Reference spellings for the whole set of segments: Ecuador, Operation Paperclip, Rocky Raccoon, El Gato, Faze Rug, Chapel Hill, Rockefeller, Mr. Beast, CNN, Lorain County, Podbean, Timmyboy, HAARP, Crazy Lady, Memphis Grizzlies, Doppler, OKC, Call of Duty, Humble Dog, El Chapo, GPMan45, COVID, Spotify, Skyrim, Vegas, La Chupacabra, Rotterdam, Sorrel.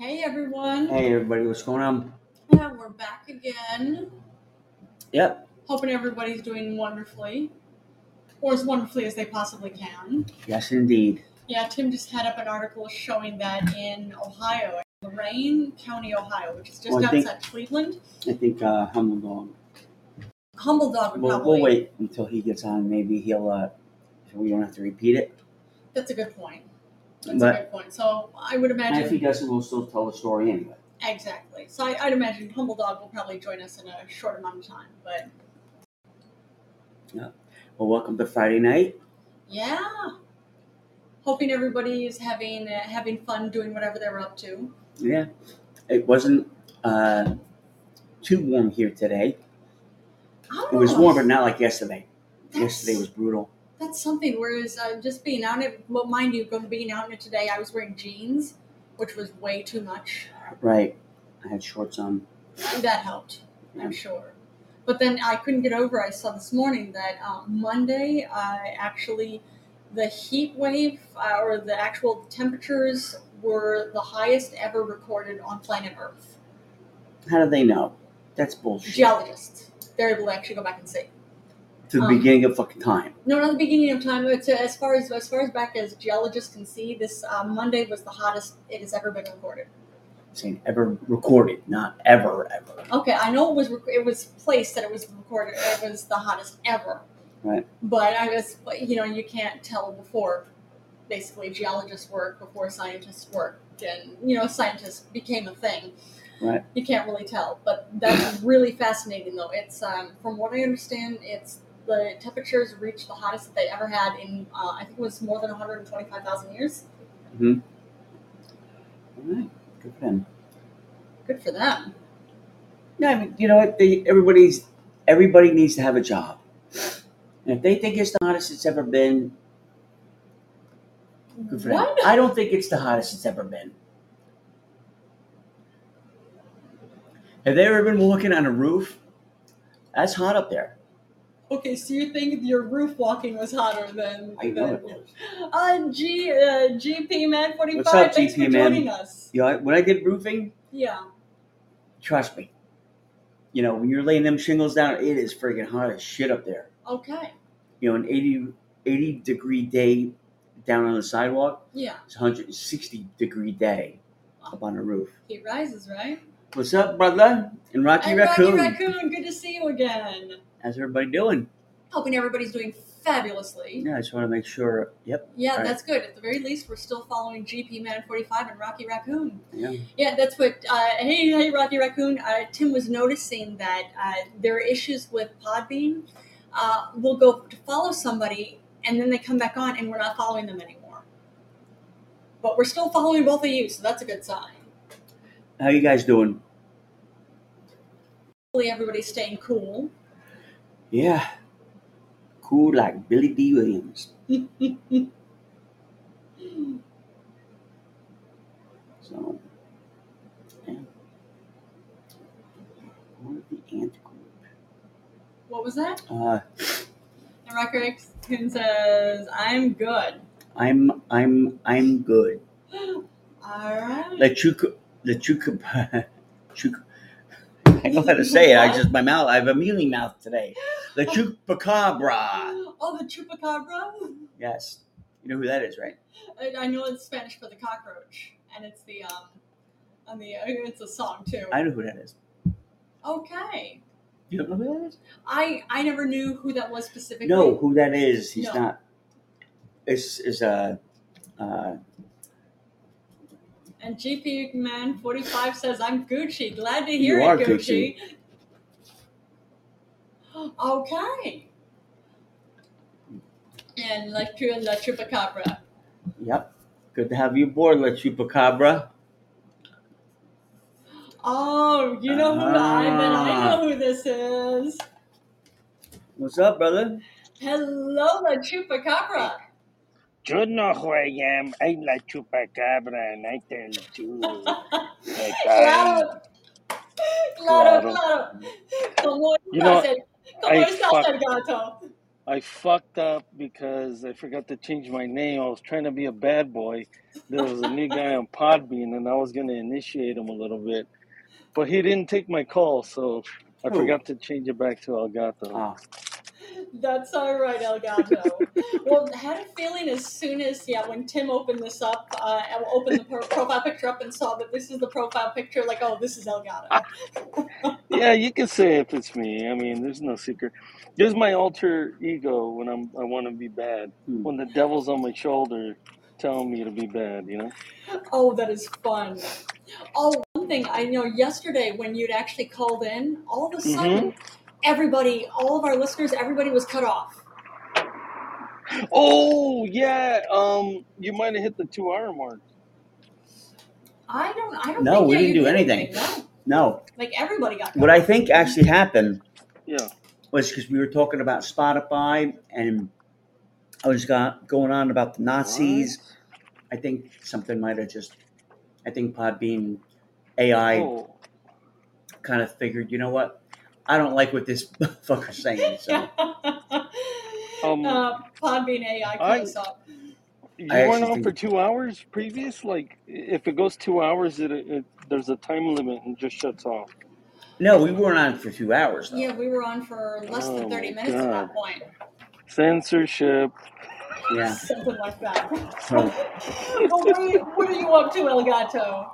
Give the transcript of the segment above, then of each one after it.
Hey, everyone. Hey, everybody. What's going on? Yeah, we're back again. Yep. Hoping everybody's doing wonderfully, or as wonderfully as they possibly can. Yes, indeed. Yeah, Tim just had up an article showing that in Ohio, Lorain County, Ohio, which is just outside Cleveland. I think Humble Dog would probably... We'll wait until he gets on. Maybe he'll... so we don't have to repeat it. That's a good point. That's a good point. So I would imagine... And if he doesn't, we'll still tell the story anyway. Exactly. So I'd imagine Humble Dog will probably join us in a short amount of time, but... Yeah. Well, welcome to Friday night. Yeah. Hoping everybody is having fun doing whatever they were up to. Yeah. It wasn't too warm here today. It was warm, but not like yesterday. Yesterday was brutal. That's something, whereas just being out in it, well, mind you, from being out in it today, I was wearing jeans, which was way too much. Right. I had shorts on. That helped, yeah. I'm sure. But then I couldn't get over, I saw this morning that Monday, actually, the heat wave, or the actual temperatures, were the highest ever recorded on planet Earth. How do they know? That's bullshit. Geologists. They're able to actually go back and see. To the beginning of fucking time. No, not the beginning of time. It's as far as back as geologists can see, this Monday was the hottest it has ever been recorded. I'm saying ever recorded, not ever. Okay, I know it was placed that it was recorded. It was the hottest ever. Right. But I guess you can't tell before. Basically, geologists work before scientists worked, and scientists became a thing. Right. You can't really tell, but that's really fascinating though. It's from what I understand, it's. The temperatures reached the hottest that they ever had in, I think it was more than 125,000 years. Mm-hmm. All right. Good for them. Good for them. Yeah, I mean, you know what? Everybody needs to have a job. And if they think it's the hottest it's ever been, good for them. I don't think it's the hottest it's ever been. Have they ever been walking on a roof? That's hot up there. Okay, so you think your roof walking was hotter than... I know it was. GPMan45, what's up, thanks GP for joining us. Yeah, when I did roofing... Yeah. Trust me. When you're laying them shingles down, it is friggin' hot as shit up there. Okay. An 80-degree day down on the sidewalk... Yeah. It's a 160-degree day up on the roof. Heat rises, right? What's up, brother? And Rocky Raccoon, good to see you again. How's everybody doing? Hoping everybody's doing fabulously. Yeah, I just want to make sure. Yep. Yeah, right. That's good. At the very least, we're still following GPMan45 and Rocky Raccoon. Yeah. Yeah, that's what. Hey, Rocky Raccoon. Tim was noticing that there are issues with Podbean. We'll go to follow somebody, and then they come back on, and we're not following them anymore. But we're still following both of you, so that's a good sign. How you guys doing? Hopefully, everybody's staying cool. Yeah. Cool like Billy D. Williams. So, yeah. What was that? And Rocker X-Kun says, I'm good. I'm good. All right. I know how to say it. I have a mealy mouth today. La Chupacabra. Oh, the Chupacabra? Yes. You know who that is, right? I know it's Spanish for the cockroach, and it's the it's a song too. I know who that is. Okay. You don't know who that is? I never knew who that was specifically. No, who that is? He's not. It's And GPMan45 says, I'm Gucci. Glad to hear it, Gucci. Okay. And La Chupacabra. Yep. Good to have you aboard, La Chupacabra. Oh, you know who I know who this is. What's up, brother? Hello, La Chupacabra. Yo no juegan, hay la chupacabra, and I tell you. Claro. Como es el gato. I fucked up because I forgot to change my name. I was trying to be a bad boy. There was a new guy on Podbean, and I was going to initiate him a little bit. But he didn't take my call, so I forgot to change it back to El Gato. Ah. That's all right, El Gato. Well, I had a feeling as soon as, when Tim opened this up, I opened the profile picture up and saw that this is the profile picture, like, oh, this is El Gato. Yeah, you can say if it's me. I mean, there's no secret. There's my alter ego when I want to be bad. Hmm. When the devil's on my shoulder telling me to be bad, you know? Oh, that is fun. Oh, one thing I know, yesterday when you'd actually called in, all of a sudden... Mm-hmm. Everybody, all of our listeners, everybody was cut off. Oh, yeah. You might have hit the 2-hour mark. I don't know. No, we didn't do anything. No. Like, everybody got cut off. What I think actually happened was because we were talking about Spotify, and I was going on about the Nazis. What? I think something might have I think Podbean AI kind of figured, you know what? I don't like what this fucker's saying. So. Podbean AI comes up. You weren't on for 2 hours previous? Like, if it goes 2 hours, there's a time limit and just shuts off. No, we weren't on for 2 hours, though. Yeah, we were on for less than 30 minutes at that point. Censorship. Yeah. Something like that. Well, what are you up to, El Gato?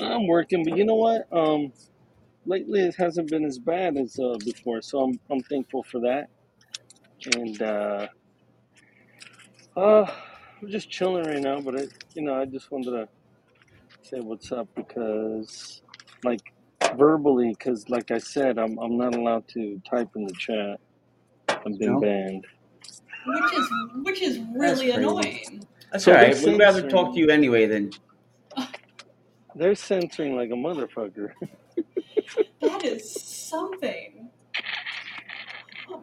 I'm working, but you know what? Lately, it hasn't been as bad as before, so I'm thankful for that. And I'm just chilling right now, but I just wanted to say what's up because, like, verbally, because like I said, I'm not allowed to type in the chat. I've been banned, which is really annoying. That's all right. We'd rather talk to you anyway than. They're censoring like a motherfucker. That is something.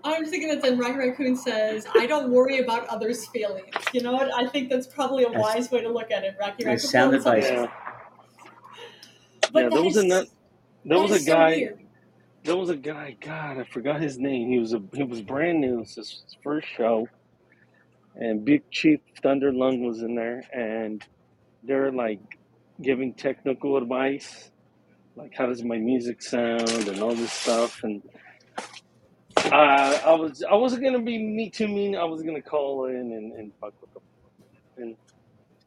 I'm thinking that then Rocky Raccoon says, I don't worry about others' feelings. You know what? I think that's probably a wise way to look at it, Rocky Raccoon. Sound advice. Yeah, there was a guy, God, I forgot his name. He was brand new. It was his first show. And Big Chief Thunderlung was in there, and they're like giving technical advice. Like, how does my music sound and all this stuff? And I wasn't going to be too mean. I was going to call in and fuck with him. And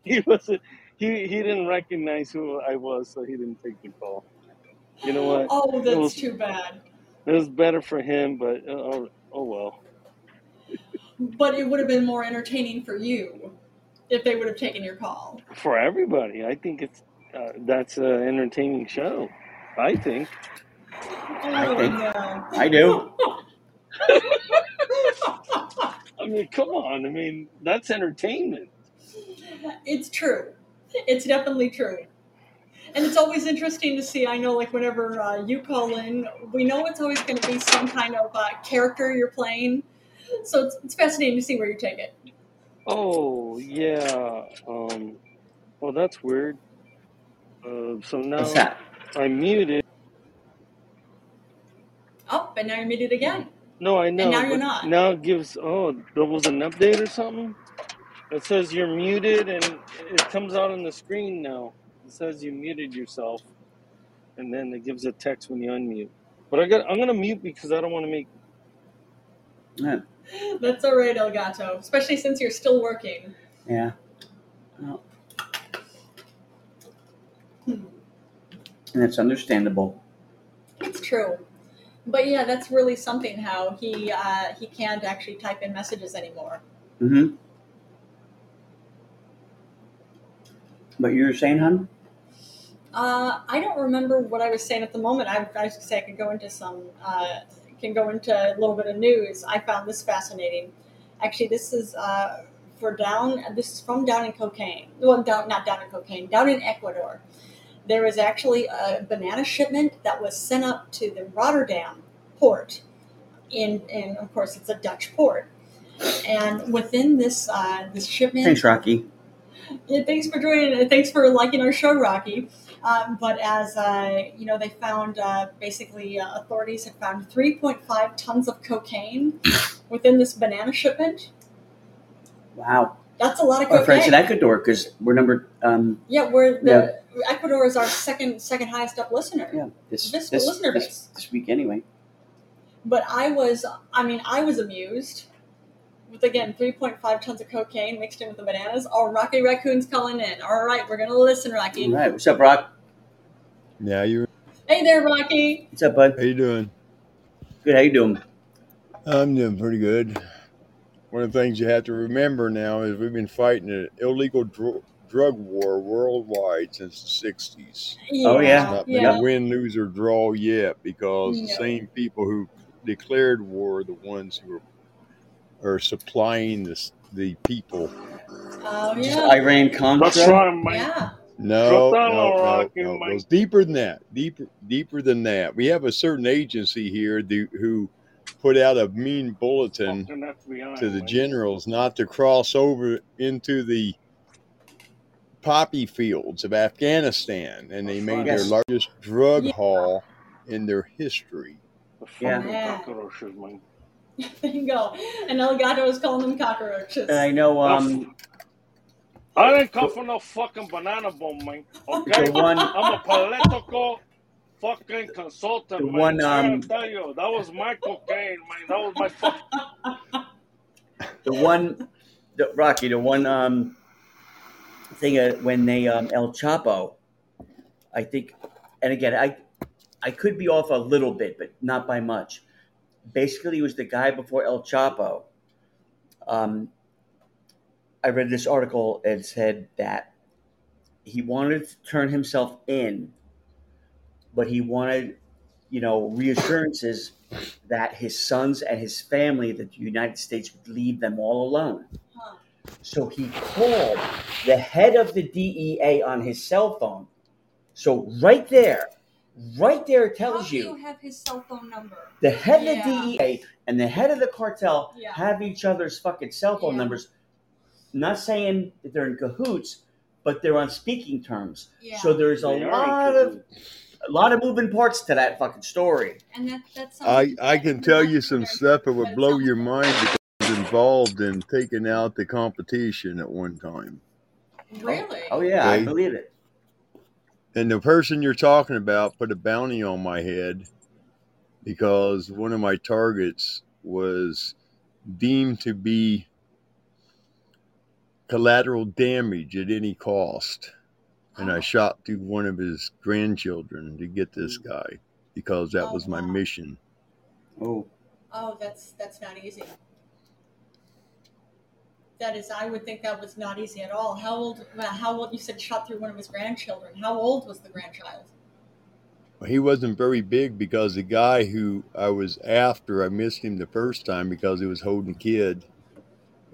he didn't recognize who I was, so he didn't take the call. You know what? Oh, that's too bad. It was better for him, but oh well. But it would have been more entertaining for you if they would have taken your call. For everybody. I think it's... that's an entertaining show, I think. Yeah. I do. I mean, come on. I mean, that's entertainment. It's true. It's definitely true. And it's always interesting to see. I know, like, whenever you call in, we know it's always going to be some kind of character you're playing. So it's fascinating to see where you take it. Oh, yeah. Well, that's weird. So now I'm muted. Oh, and now you're muted again. No, I know. And now you're not. Now it gives, there was an update or something? It says you're muted, and it comes out on the screen now. It says you muted yourself, and then it gives a text when you unmute. But I'm going to mute because I don't want to make... Yeah. That's all right, El Gato, especially since you're still working. Yeah. Oh. And it's understandable. It's true. But yeah, that's really something how he can't actually type in messages anymore. Mm-hmm. But you were saying, hon? I don't remember what I was saying at the moment. I was going to say I could go into a little bit of news. I found this fascinating. Actually, this is from Down in Cocaine. Well, not Down in Cocaine, down in Ecuador. There was actually a banana shipment that was sent up to the Rotterdam port, and of course it's a Dutch port. And within this shipment, thanks, Rocky. Yeah, thanks for joining. Thanks for liking our show, Rocky. But as you know, they found basically authorities had found 3.5 tons of cocaine within this banana shipment. Wow, that's a lot of cocaine. Our friends in Ecuador, because we're number. Ecuador is our second highest up listener. Yeah, this listener base this week anyway. But I was amused. With, again, 3.5 tons of cocaine mixed in with the bananas. Oh, Rocky Raccoon's calling in. All right, we're going to listen, Rocky. All right, what's up, Rock? Yeah, you. Hey there, Rocky. What's up, bud? How you doing? Good, how you doing? I'm doing pretty good. One of the things you have to remember now is we've been fighting an illegal drug war worldwide since the 60s. Yeah. Oh, yeah. It's not been a win, lose, or draw yet because the same people who declared war are the ones who are supplying the people. Oh, yeah. Just Iran-Contra? That's right, Mike. Yeah. No. It goes deeper than that. Deeper than that. We have a certain agency here who put out a mean bulletin to the generals not to cross over into the poppy fields of Afghanistan. And they made their largest drug haul in their history. Yeah. There you go. And El Gato is calling them cockroaches. I know. I didn't come from no fucking banana boat, man. Okay? I'm a political fucking consultant, man. I tell you, that was my cocaine, man. That was my fucking... The one thing when they... El Chapo, I think... And again, I could be off a little bit, but not by much. Basically, it was the guy before El Chapo. I read this article and said that he wanted to turn himself in, but he wanted, reassurances that his sons and his family, that the United States would leave them all alone. So he called the head of the DEA on his cell phone. So right there it tells you. How do you have his cell phone number? The head of the DEA and the head of the cartel have each other's fucking cell phone numbers. I'm not saying that they're in cahoots, but they're on speaking terms. Yeah. So there's a lot of moving parts to that fucking story. And that's something I can tell you some stuff that would blow your mind because I was involved in taking out the competition at one time. Really? Oh yeah, I believe it. And the person you're talking about put a bounty on my head because one of my targets was deemed to be collateral damage at any cost. And I shot through one of his grandchildren to get this guy because that was my mission. Oh, that's not easy. That is, I would think that was not easy at all. How old, you said shot through one of his grandchildren. How old was the grandchild? Well, he wasn't very big because the guy who I was after, I missed him the first time because he was holding a kid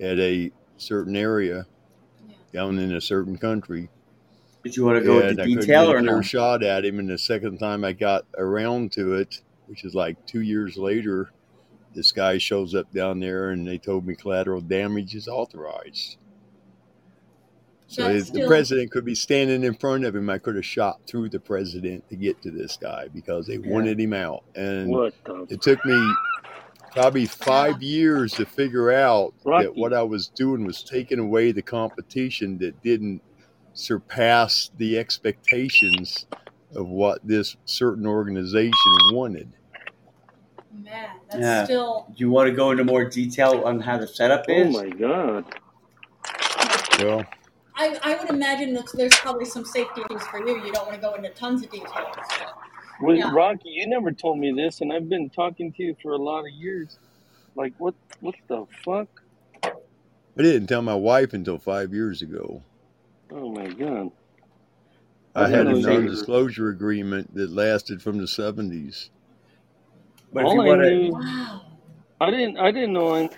at a certain area down in a certain country. Did you want to go into detail or no? I shot at him, and the second time I got around to it, which is like 2 years later, this guy shows up down there, and they told me collateral damage is authorized. So the president could be standing in front of him. I could have shot through the president to get to this guy because they wanted him out. And it took me probably 5 years to figure out that what I was doing was taking away the competition that didn't surpass the expectations of what this certain organization wanted. Man, that's still... Do you want to go into more detail on how the setup is? Oh, my God. Well, I would imagine that there's probably some safety issues for you. You don't want to go into tons of details. Well, Rocky, you never told me this, and I've been talking to you for a lot of years. Like, what the fuck? I didn't tell my wife until 5 years ago. Oh, my God. I had a non-disclosure agreement that lasted from the 70s. But all I knew, I didn't know.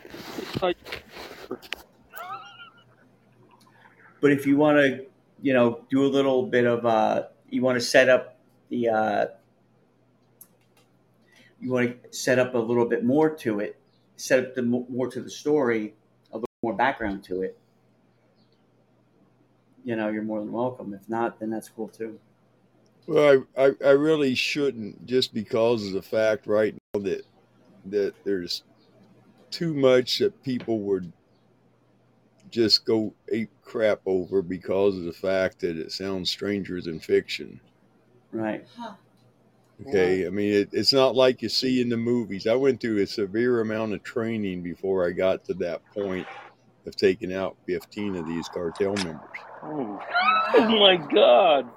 But if you want to, do a little bit of, you want to set up a little bit more to it, set up more to the story, a little more background to it. you know, you're more than welcome. If not, then that's cool too. Well, I really shouldn't, just because of the fact right now that there's too much that people would just go ape crap over because of the fact that it sounds stranger than fiction. Right. Huh. Okay. Yeah. I mean, it's not like you see in the movies. I went through a severe amount of training before I got to that point of taking out 15 of these cartel members. Oh my God.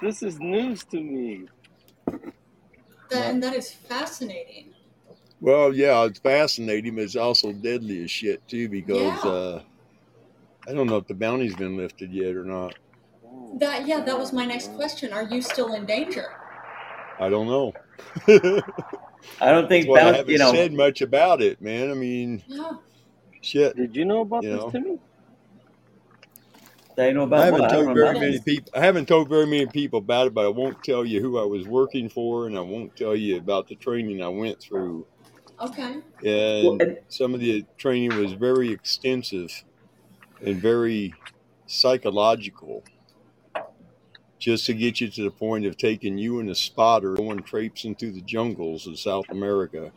This is news to me. And that is fascinating. Well, yeah, it's fascinating, but it's also deadly as shit, too, because I don't know if the bounty's been lifted yet or not. That was my next question. Are you still in danger? I don't know. I don't think I haven't said much about it, man. I mean, shit. Did you know about this, Timmy? They know about I haven't told very many people about it, but I won't tell you who I was working for, and I won't tell you about the training I went through. Okay. And some of the training was very extensive and very psychological, just to get you to the point of taking you and a spotter going traipsing through the jungles of South America,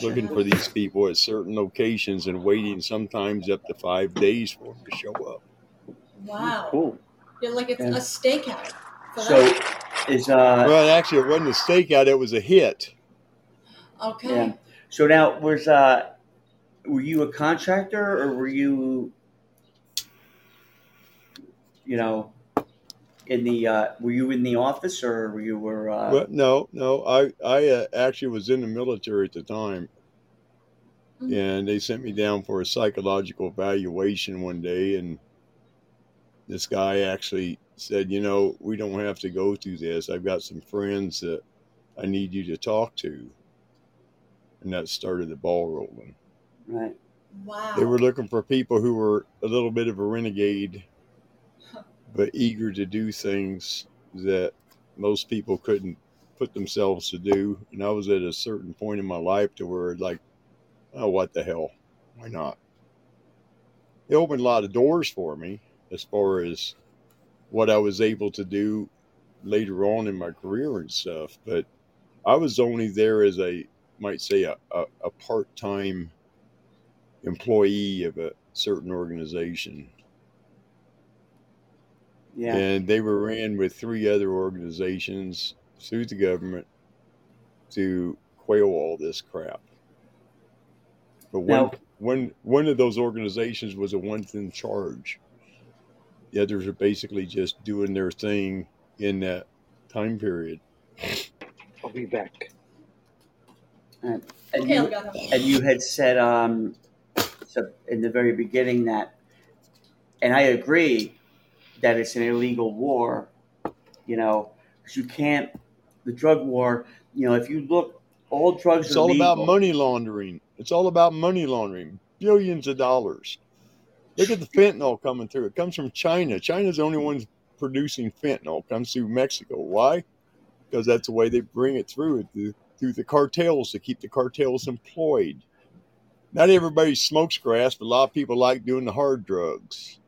looking for these people at certain locations and waiting sometimes up to 5 days for them to show up. Wow. Cool. You're like a stakeout. Well, actually, it wasn't a stakeout. It was a hit. Okay. Yeah. So now, were you a contractor, or were you, were you in the office, or were you? Well, no. I actually was in the military at the time. Mm-hmm. And they sent me down for a psychological evaluation one day, and this guy actually said, we don't have to go through this. I've got some friends that I need you to talk to. And that started the ball rolling. Right. Wow. They were looking for people who were a little bit of a renegade, but eager to do things that most people couldn't put themselves to do. And I was at a certain point in my life to where, like, oh, what the hell? Why not? It opened a lot of doors for me, as far as what I was able to do later on in my career and stuff. But I was only there as a part-time employee of a certain organization. Yeah. And they were ran with 3 other organizations through the government to quail all this crap. But one of those organizations was the ones in charge. The others are basically just doing their thing in that time period. I'll be back. You had said so in the very beginning that, and I agree that it's an illegal war, because you can't, the drug war, if you look, all drugs are legal. It's all about money laundering. Billions of dollars. Look at the fentanyl coming through. It comes from China. China's the only ones producing fentanyl. It comes through Mexico. Why? Because that's the way they bring it through the cartels, to keep the cartels employed. Not everybody smokes grass, but a lot of people like doing the hard drugs.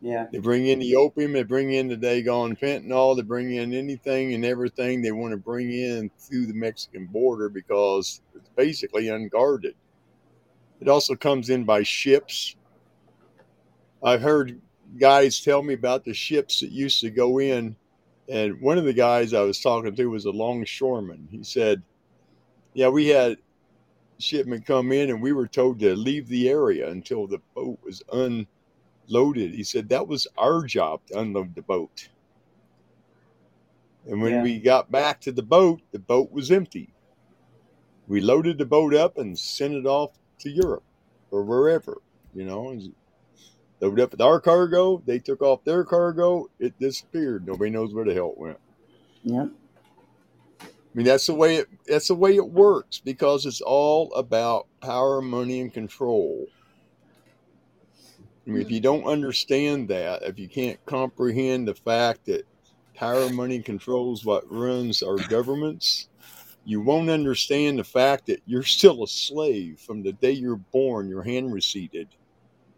Yeah. They bring in the opium. They bring in the daggone fentanyl. They bring in anything and everything they want to bring in through the Mexican border, because it's basically unguarded. It also comes in by ships. I've heard guys tell me about the ships that used to go in. And one of the guys I was talking to was a longshoreman. He said, we had shipmen come in and we were told to leave the area until the boat was unloaded. He said, that was our job to unload the boat. And when we got back to the boat was empty. We loaded the boat up and sent it off to Europe or wherever, Loaded up with our cargo, they took off their cargo, it disappeared. Nobody knows where the hell it went. Yeah. I mean, that's the way it works, because it's all about power, money, and control. I mean, if you don't understand that, if you can't comprehend the fact that power, money, and control is what runs our governments, you won't understand the fact that you're still a slave from the day you're born, your hand receipted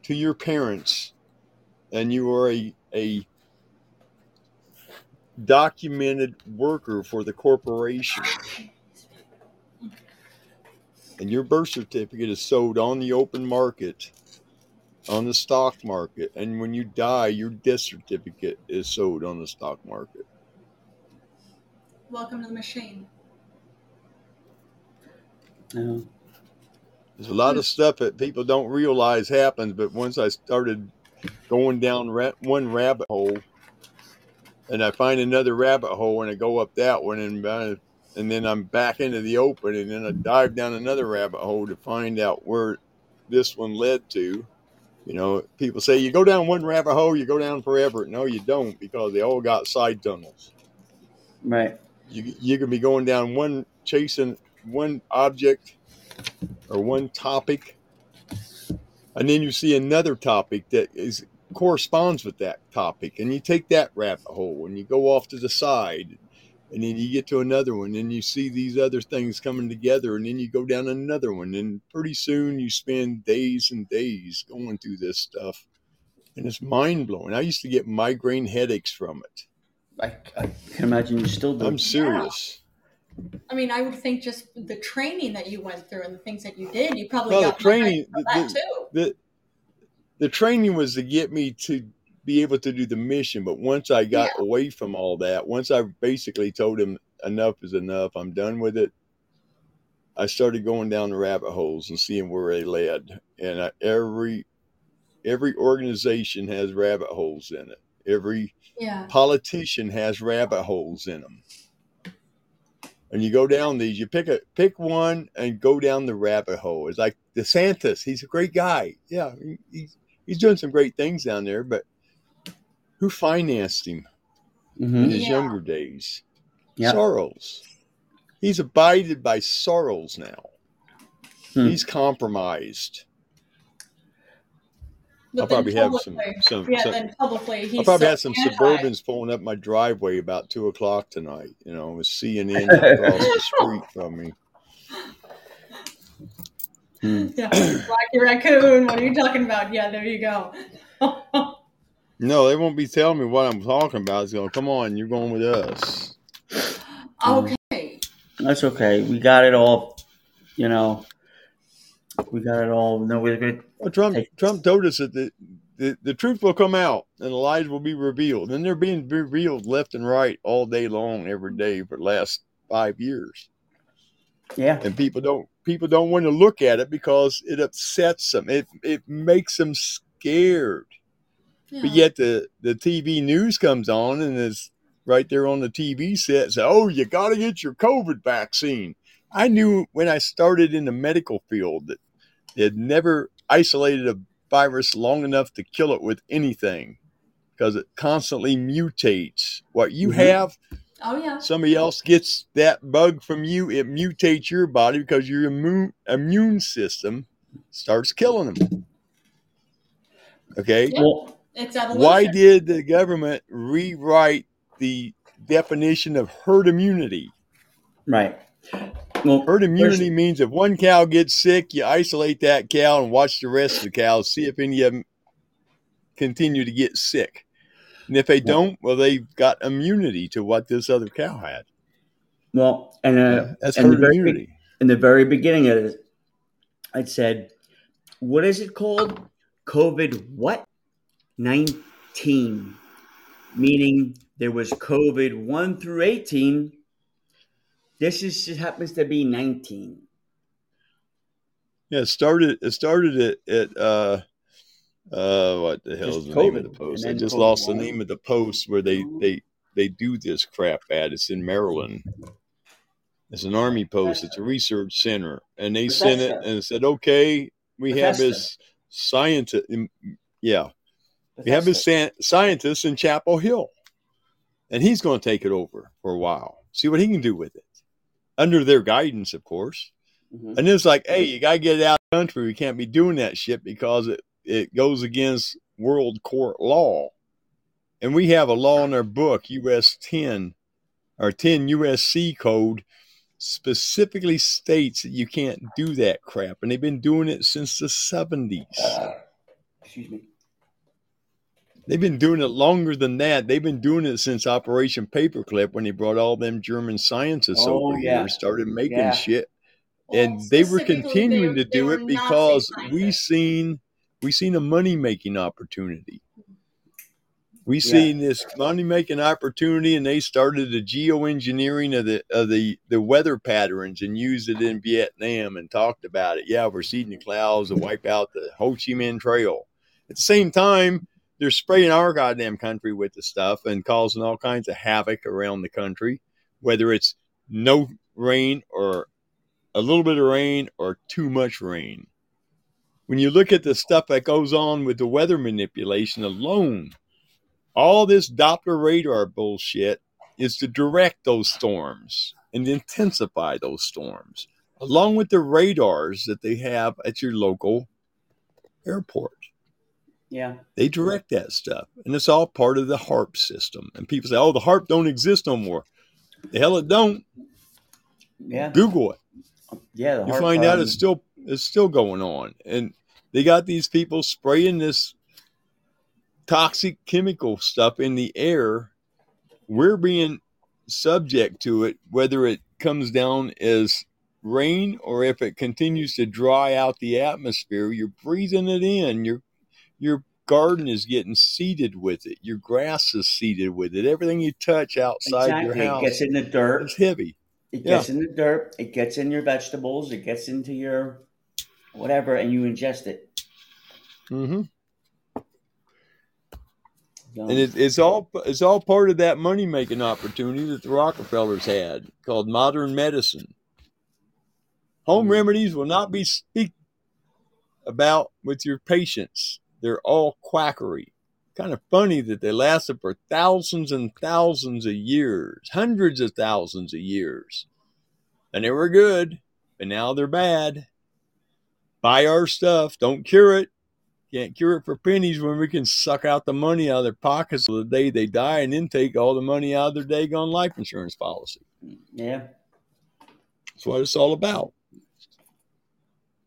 to your parents, and you are a documented worker for the corporation. And your birth certificate is sold on the open market, on the stock market. And when you die, your death certificate is sold on the stock market. Welcome to the machine. Yeah. There's a lot of stuff that people don't realize happens, but once I started going down one rabbit hole, and I find another rabbit hole, and I go up that one, and then I'm back into the open, and then I dive down another rabbit hole to find out where this one led to. You know, people say, you go down one rabbit hole, you go down forever. No, you don't, because they all got side tunnels. Right. You can be going down one, chasing one object or one topic, and then you see another topic that is corresponds with that topic, and you take that rabbit hole and you go off to the side, and then you get to another one, and you see these other things coming together, and then you go down another one, and pretty soon you spend days and days going through this stuff, and it's mind-blowing. I used to get migraine headaches from it. I can imagine you still do. I'm serious. Yeah. I mean, I would think just the training that you went through and the things that you did, you probably got training from that too. The training was to get me to be able to do the mission. But once I got away from all that, once I basically told him enough is enough, I'm done with it, I started going down the rabbit holes and seeing where they led. And every organization has rabbit holes in it. Every politician has rabbit holes in them. And you go down these, you pick one and go down the rabbit hole. It's like DeSantis. He's a great guy. Yeah, he's doing some great things down there, but who financed him in his younger days? Yeah. Sorrels. He's abided by Sorrels now. He's compromised. I'll probably have some Suburbans pulling up my driveway about 2:00 tonight, you know, with CNN across the street from me. Yeah, Rocky Raccoon, what are you talking about? Yeah, there you go. No, they won't be telling me what I'm talking about. It's going, come on, you're going with us. Okay. That's okay. We got it all, you know. We got it all. No, we're good. Well, Trump told us that the truth will come out and the lies will be revealed. And they're being revealed left and right all day long, every day for the last 5 years. Yeah. And people don't want to look at it because it upsets them. It makes them scared. Yeah. But yet the TV news comes on and it's right there on the TV set. Say, oh, you got to get your COVID vaccine. I knew when I started in the medical field that they had never isolated a virus long enough to kill it with anything because it constantly mutates. What you have, somebody else gets that bug from you, it mutates your body because your immune system starts killing them. Okay? Yeah. Well, it's evolution. Why did the government rewrite the definition of herd immunity? Right. Well, herd immunity means if one cow gets sick, you isolate that cow and watch the rest of the cows, see if any of them continue to get sick. And if they don't, well, they've got immunity to what this other cow had. Well, and that's herd immunity. In the very beginning of it, I said, what is it called? COVID what? 19. Meaning there was COVID 1 through 18. This just happens to be 19. Yeah, it started at what the hell is the name of the post? I just lost the name of the post where they do this crap at. It's in Maryland. It's an Army post. It's a research center. And they sent it and said, okay, we have this scientist. Yeah. We have this scientist in Chapel Hill. And he's going to take it over for a while. See what he can do with it. Under their guidance, of course. Mm-hmm. And it's like, hey, you got to get it out of the country. We can't be doing that shit because it goes against world court law. And we have a law in our book, U.S. 10, or 10 U.S.C. code, specifically states that you can't do that crap. And they've been doing it since the 70s. Excuse me. They've been doing it longer than that. They've been doing it since Operation Paperclip, when they brought all them German scientists over here and started making shit. Well, and they were continuing to do it because we seen a money-making opportunity. We seen this money-making opportunity, and they started the geoengineering of the weather patterns and used it in Vietnam and talked about it. Yeah, we're seeding the clouds to wipe out the Ho Chi Minh Trail. At the same time, they're spraying our goddamn country with the stuff and causing all kinds of havoc around the country, whether it's no rain or a little bit of rain or too much rain. When you look at the stuff that goes on with the weather manipulation alone, all this Doppler radar bullshit is to direct those storms and intensify those storms, along with the radars that they have at your local airport. Yeah. They direct that stuff. And it's all part of the HAARP system. And people say, oh, the HAARP don't exist no more. The hell it don't. Yeah. Google it. Yeah. You find out it's still going on. And they got these people spraying this toxic chemical stuff in the air. We're being subject to it, whether it comes down as rain or if it continues to dry out the atmosphere. You're breathing it in. Your garden is getting seeded with it. Your grass is seeded with it. Everything you touch outside your house, it gets in the dirt. It's heavy. It gets in the dirt. It gets in your vegetables. It gets into your whatever, and you ingest it. Mm-hmm. And it's all part of that money making opportunity that the Rockefellers had, called modern medicine. Home remedies will not be speak about with your patients. They're all quackery. Kind of funny that they lasted for thousands and thousands of years, hundreds of thousands of years, and they were good, but now they're bad. Buy our stuff. Don't cure it. Can't cure it for pennies when we can suck out the money out of their pockets till the day they die and then take all the money out of their daggone life insurance policy. Yeah. That's what it's all about.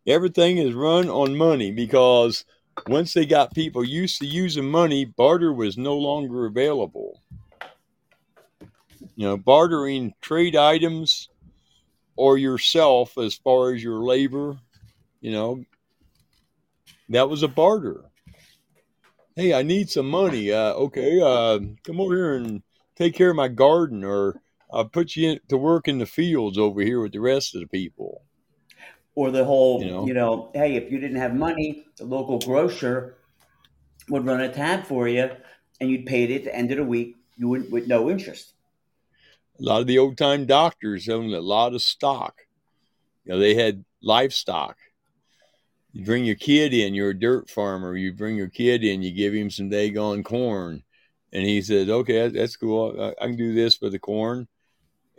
Everything is run on money, because once they got people used to using money, barter was no longer available. You know, bartering trade items or yourself as far as your labor, you know, that was a barter. Hey, I need some money. Okay, come over here and take care of my garden, or I'll put you to work in the fields over here with the rest of the people. Or the whole, you know, hey, if you didn't have money, the local grocer would run a tab for you, and you'd pay it at the end of the week with no interest. A lot of the old-time doctors owned a lot of stock. You know, they had livestock. You bring your kid in, you're a dirt farmer. You bring your kid in, you give him some daggone corn. And he says, okay, that's cool. I can do this for the corn.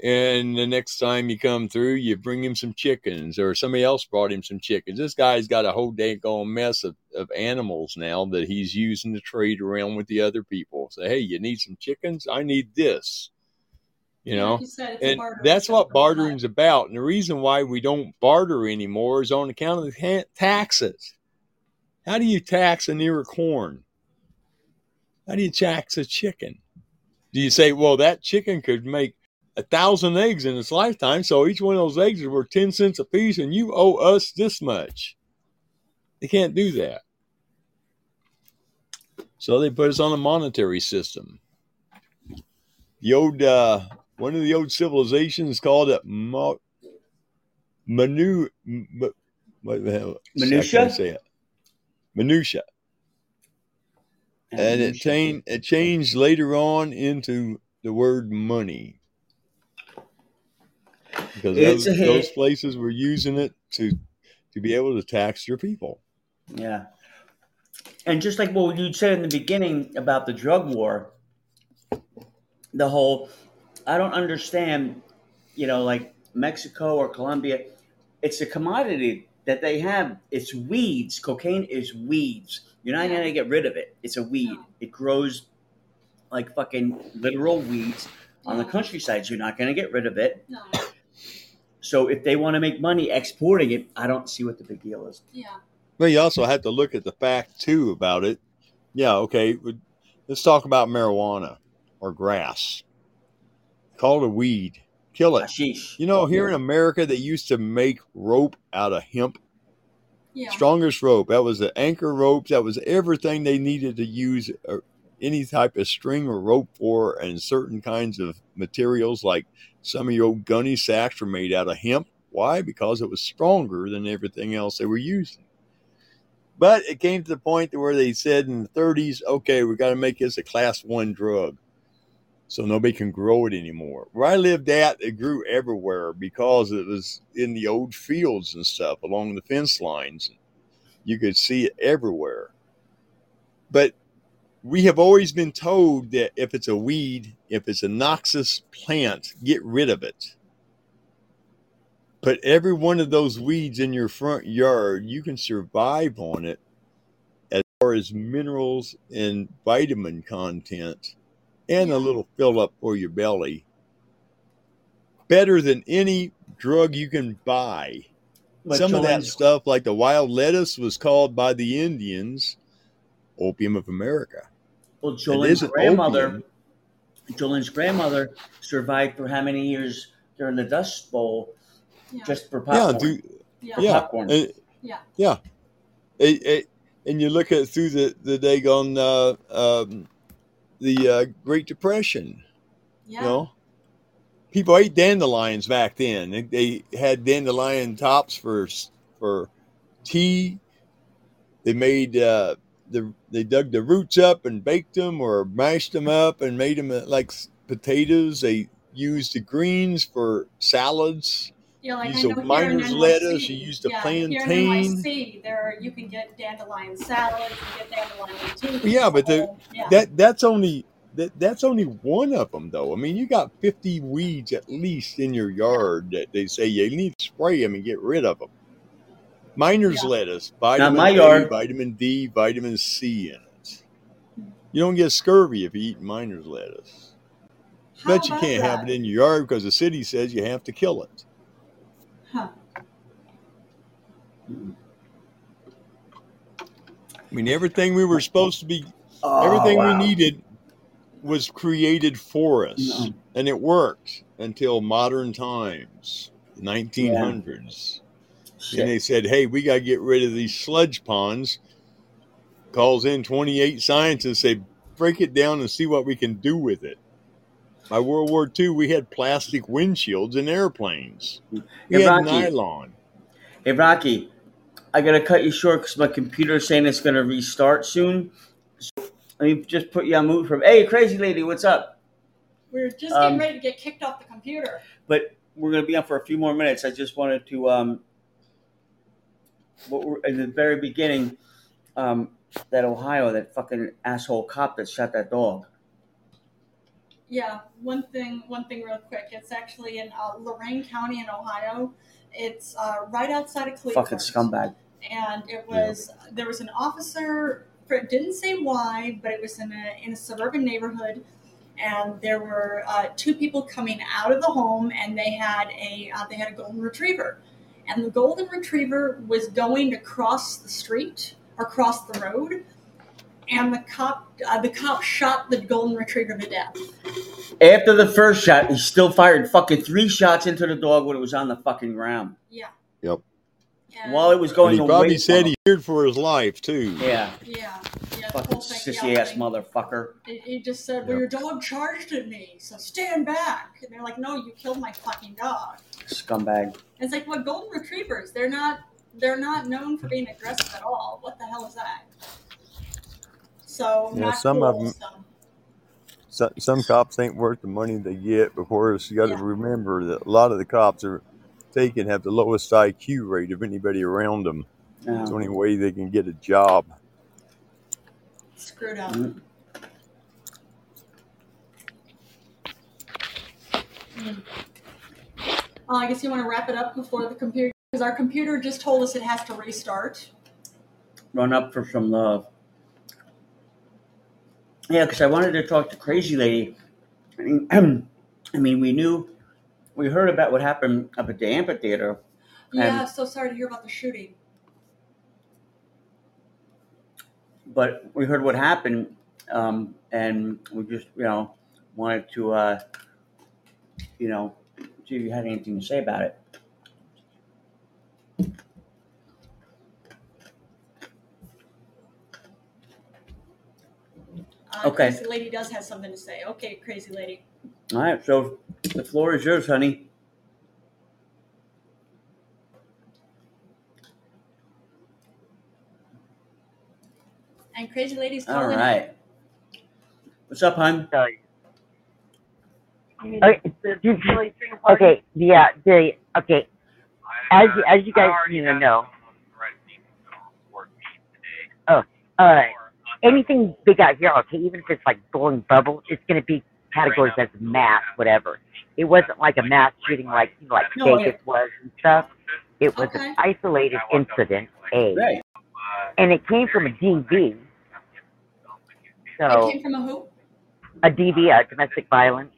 And the next time you come through, you bring him some chickens, or somebody else brought him some chickens. This guy's got a whole daggone mess of animals now that he's using to trade around with the other people. Say, hey, you need some chickens? I need this. You know, and that's what bartering's about. And the reason why we don't barter anymore is on account of the taxes. How do you tax an ear of corn? How do you tax a chicken? Do you say, well, that chicken could make 1,000 eggs in its lifetime, so each one of those eggs is worth 10 cents a piece, and you owe us this much? They can't do that. So they put us on a monetary system. The old... one of the old civilizations called it Minutia. And it changed later on into the word money. Because those places were using it to be able to tax your people. Yeah. And just like what you said in the beginning about the drug war, the whole... I don't understand, you know, like Mexico or Colombia. It's a commodity that they have. It's weeds. Cocaine is weeds. You're not going to get rid of it. It's a weed. It grows like fucking literal weeds on the countryside. So you're not going to get rid of it. No. So if they want to make money exporting it, I don't see what the big deal is. Yeah. Well, you also have to look at the fact, too, about it. Yeah, okay. Let's talk about marijuana or grass. Call it a weed. Kill it. Sheesh. You know, here in America, they used to make rope out of hemp. Yeah. Strongest rope. That was the anchor ropes. That was everything they needed to use any type of string or rope for, and certain kinds of materials like some of your old gunny sacks were made out of hemp. Why? Because it was stronger than everything else they were using. But it came to the point where they said in the 30s, okay, we've got to make this a Class 1 drug so nobody can grow it anymore. Where I lived at, it grew everywhere because it was in the old fields and stuff along the fence lines. You could see it everywhere. But we have always been told that if it's a weed, if it's a noxious plant, get rid of it. Put every one of those weeds in your front yard. You can survive on it as far as minerals and vitamin content and a little fill up for your belly. Better than any drug you can buy. But some of that stuff, like the wild lettuce, was called by the Indians opium of America. Well, Jolene's grandmother survived for how many years during the Dust Bowl? Yeah. Just for popcorn. Popcorn. And you look at through the daggone the Great Depression. Yeah. You know, people ate dandelions back then. They had dandelion tops for tea. They made they dug the roots up and baked them or mashed them up and made them like potatoes. They used the greens for salads. You know, like use a miner's lettuce. You use the plantain. Here in NYC, you can get dandelion salad. You can get dandelion tea. Yeah, but that's only one of them, though. I mean, you got 50 weeds at least in your yard that they say you need to spray them and get rid of them. Miner's lettuce, vitamin A, vitamin D, vitamin C in it. You don't get scurvy if you eat miner's lettuce. But you can't have it in your yard because the city says you have to kill it. Huh. I mean, everything we were supposed to be, we needed was created for us. No. And it worked until modern times, the 1900s. Yeah. And they said, hey, we got to get rid of these sludge ponds. Calls in 28 scientists, they break it down and see what we can do with it. By World War II, we had plastic windshields in airplanes. We had nylon. Hey, Rocky, I got to cut you short because my computer is saying it's going to restart soon. So let me just put you on mute from, hey, Crazy Lady, what's up? We're just getting ready to get kicked off the computer. But we're going to be on for a few more minutes. I just wanted to, at the very beginning, that fucking asshole cop that shot that dog. Yeah, one thing real quick. It's actually in Lorain County in Ohio. It's right outside of Cleveland. Fucking scumbag. And it was, there was an officer, didn't say why, but it was in a suburban neighborhood. And there were two people coming out of the home, and they had a golden retriever. And the golden retriever was going to cross the street or cross the road. And the cop shot the golden retriever to death. After the first shot, he still fired fucking 3 shots into the dog when it was on the fucking ground. Yeah. Yep. And while it was going away. He probably said he feared for his life, too. Yeah. Yeah. Fucking sissy-ass motherfucker. He just said, well, your dog charged at me, so stand back. And they're like, no, you killed my fucking dog. Scumbag. And it's like, well, golden retrievers, they're not known for being aggressive at all. What the hell is that? So some cops ain't worth the money they get. Of course, you got to remember that a lot of the cops are have the lowest IQ rate of anybody around them. Oh. It's the only way they can get a job. Screwed up. I guess you want to wrap it up before the computer, because our computer just told us it has to restart. Run up for some love. Yeah, because I wanted to talk to Crazy Lady. I mean, we heard about what happened up at the amphitheater. Yeah, so sorry to hear about the shooting. But we heard what happened, And we just, wanted to, see if you had anything to say about it. Okay. Crazy Lady does have something to say. Okay, Crazy Lady. All right, so the floor is yours, honey. And Crazy Lady's calling. All right. What's up, hon? Okay. As you guys know. Oh, all right. Anything big out here, okay, even if it's like blowing bubbles, it's going to be categorized as mass, whatever. It wasn't like a mass shooting like Vegas was and stuff. It was an isolated incident, A. Right. And it came from a DV. So, it came from a who? A DV, a domestic violence.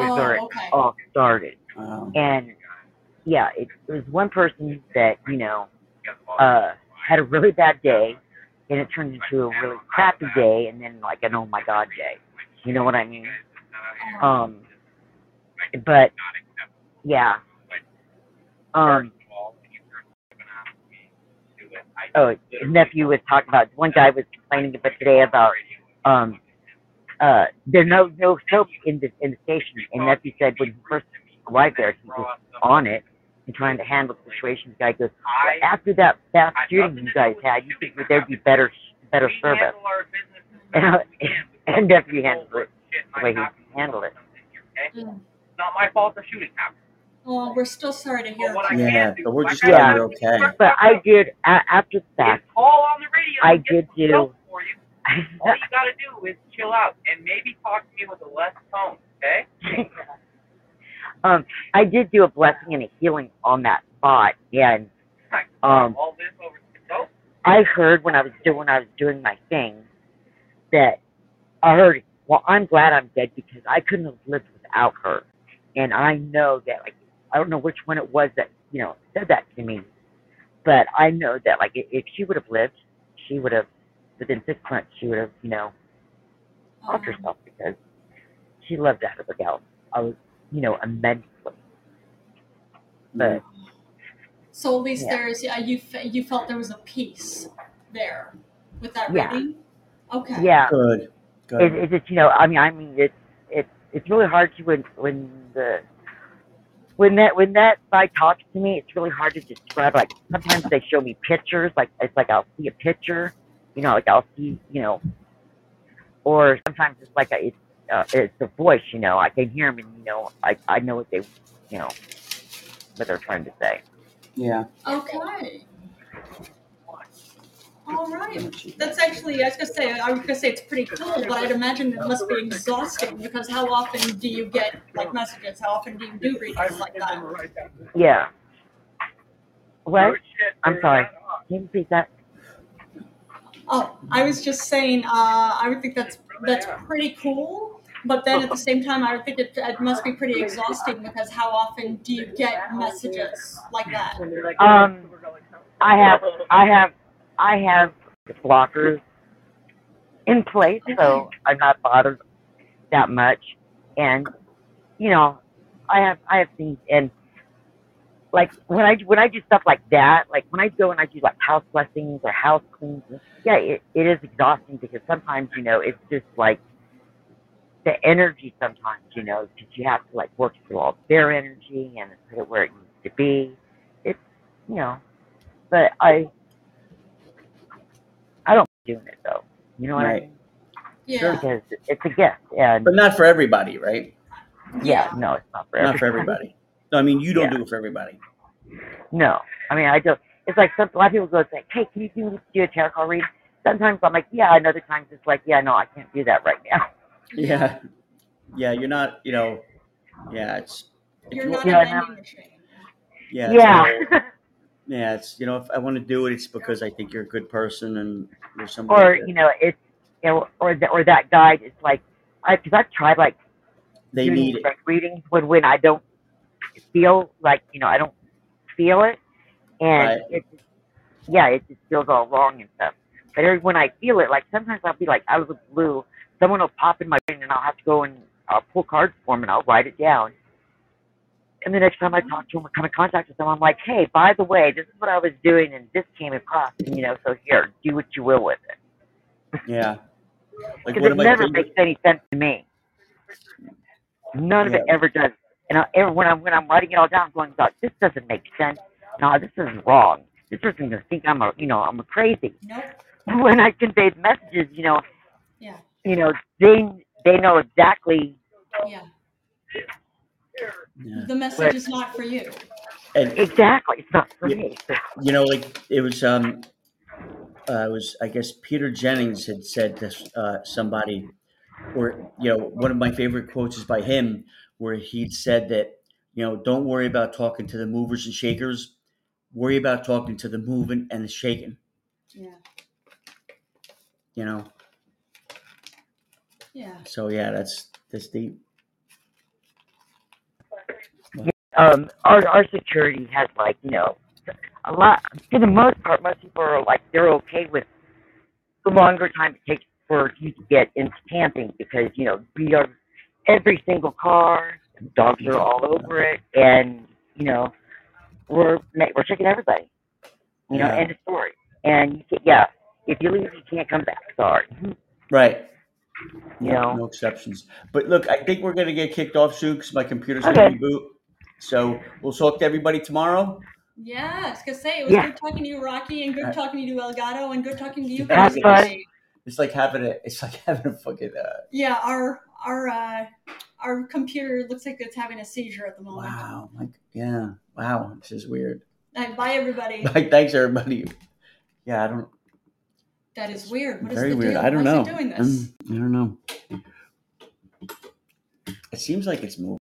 Is where it all started. And, it was one person that, had a really bad day. And it turned into a really crappy day, and then like an oh my god day. You know what I mean? But yeah. Nephew was talking about one guy was complaining about today about there's no soap in the station, and nephew said when he first arrived there he was on it. And trying to handle the situation, the guy goes, well, after that fast shooting you guys had, you think there'd be better service. And Deputy handled it the way he handled it. Okay? Mm. It's not my fault the shooting happened. Well, we're still sorry to hear that. Yeah, but we're just glad you're okay. But I did, after that, I did do. All you gotta do is chill out and maybe talk to me with a less tone, okay? I did do a blessing and a healing on that spot, and I heard when I was doing my thing that I heard. Well, I'm glad I'm dead because I couldn't have lived without her, and I know that. Like, I don't know which one it was that said that to me, but I know that like if she would have lived, she would have within 6 months she would have lost herself because she loved that other gal. I was. Immensely. But, so at least there's you felt there was a peace there with that reading. Okay. Yeah. Good. It's just it's really hard to when that guy talks to me, it's really hard to describe. Like sometimes they show me pictures, like it's like I'll see a picture, like I'll see or sometimes it's like it's the voice, I can hear them, and I know what they, what they're trying to say. Yeah. Okay. All right. That's actually, I was gonna say it's pretty cool, but I'd imagine it must be exhausting because how often do you get like messages? How often do you do readings like that? Yeah. Well, I'm sorry. Can you repeat that? Oh, I was just saying. I would think that's pretty cool. But then at the same time, I would think it must be pretty exhausting because how often do you get messages like that? I have blockers in place, so I'm not bothered that much. And I have things, and like when I do stuff like that, like when I go and I do like house blessings or house cleans, it is exhausting because sometimes it's just like. The energy sometimes, because you have to like work through all their energy and put it where it needs to be. It's, but I don't like doing it though. You know what I mean? Yeah. Because it's a gift, and but not for everybody, right? Yeah. No, it's not for everybody. Not for everybody. No, I mean you don't do it for everybody. No, I mean I don't. It's like a lot of people go like, hey, can you do a tarot card read? Sometimes I'm like, and other times it's like, no, I can't do that right now. Yeah, you're not, it's... You're not a vending machine. Yeah. Yeah, it's, if I want to do it, it's because I think you're a good person and you're somebody... Or, it's, or that guy, it's like, because I've tried, like, they need it. Like, readings when I don't feel, like, I don't feel it, and it just feels all wrong and stuff. But when I feel it, like sometimes I'll be like out of the blue, someone will pop in my brain and I'll have to go and I'll pull cards for them and I'll write it down. And the next time I talk to them or come in contact with them, I'm like, hey, by the way, this is what I was doing and this came across, you know, so here, do what you will with it. Yeah. Because like, it never makes any sense to me. None of it ever does. And when I'm writing it all down, I'm going, this doesn't make sense. No, this is wrong. This person's going to think I'm a crazy. Nope. When I convey messages, they know exactly. Yeah. Yeah. The message is not for you. And exactly. It's not for me. You know, like it was, I guess Peter Jennings had said this, somebody, or, you know, one of my favorite quotes is by him where he'd said that, you know, don't worry about talking to the movers and shakers, worry about talking to the moving and the shaking. Yeah. You know? Yeah. So yeah, that's deep. Our security has, like, you know, a lot, for the most part, most people are like, they're okay with the longer time it takes for you to get into camping because, you know, we are every single car, dogs are all over it, and, you know, we're checking everybody, you know, end of story. And, if you leave, you can't come back, sorry. Right. No exceptions. But look, I think we're going to get kicked off soon because my computer's going to reboot. So we'll talk to everybody tomorrow. Yeah, I was going to say, it was good talking to you, Rocky, and good talking to you, El Gato, and good talking to you guys. It's like having a fucking... Our computer looks like it's having a seizure at the moment. Wow. Wow. This is weird. All right, bye, everybody. Bye, thanks, everybody. Yeah, I don't... That is weird. What very is the weird. Deal? I don't know. Why is it doing this? I don't know. It seems like it's moving.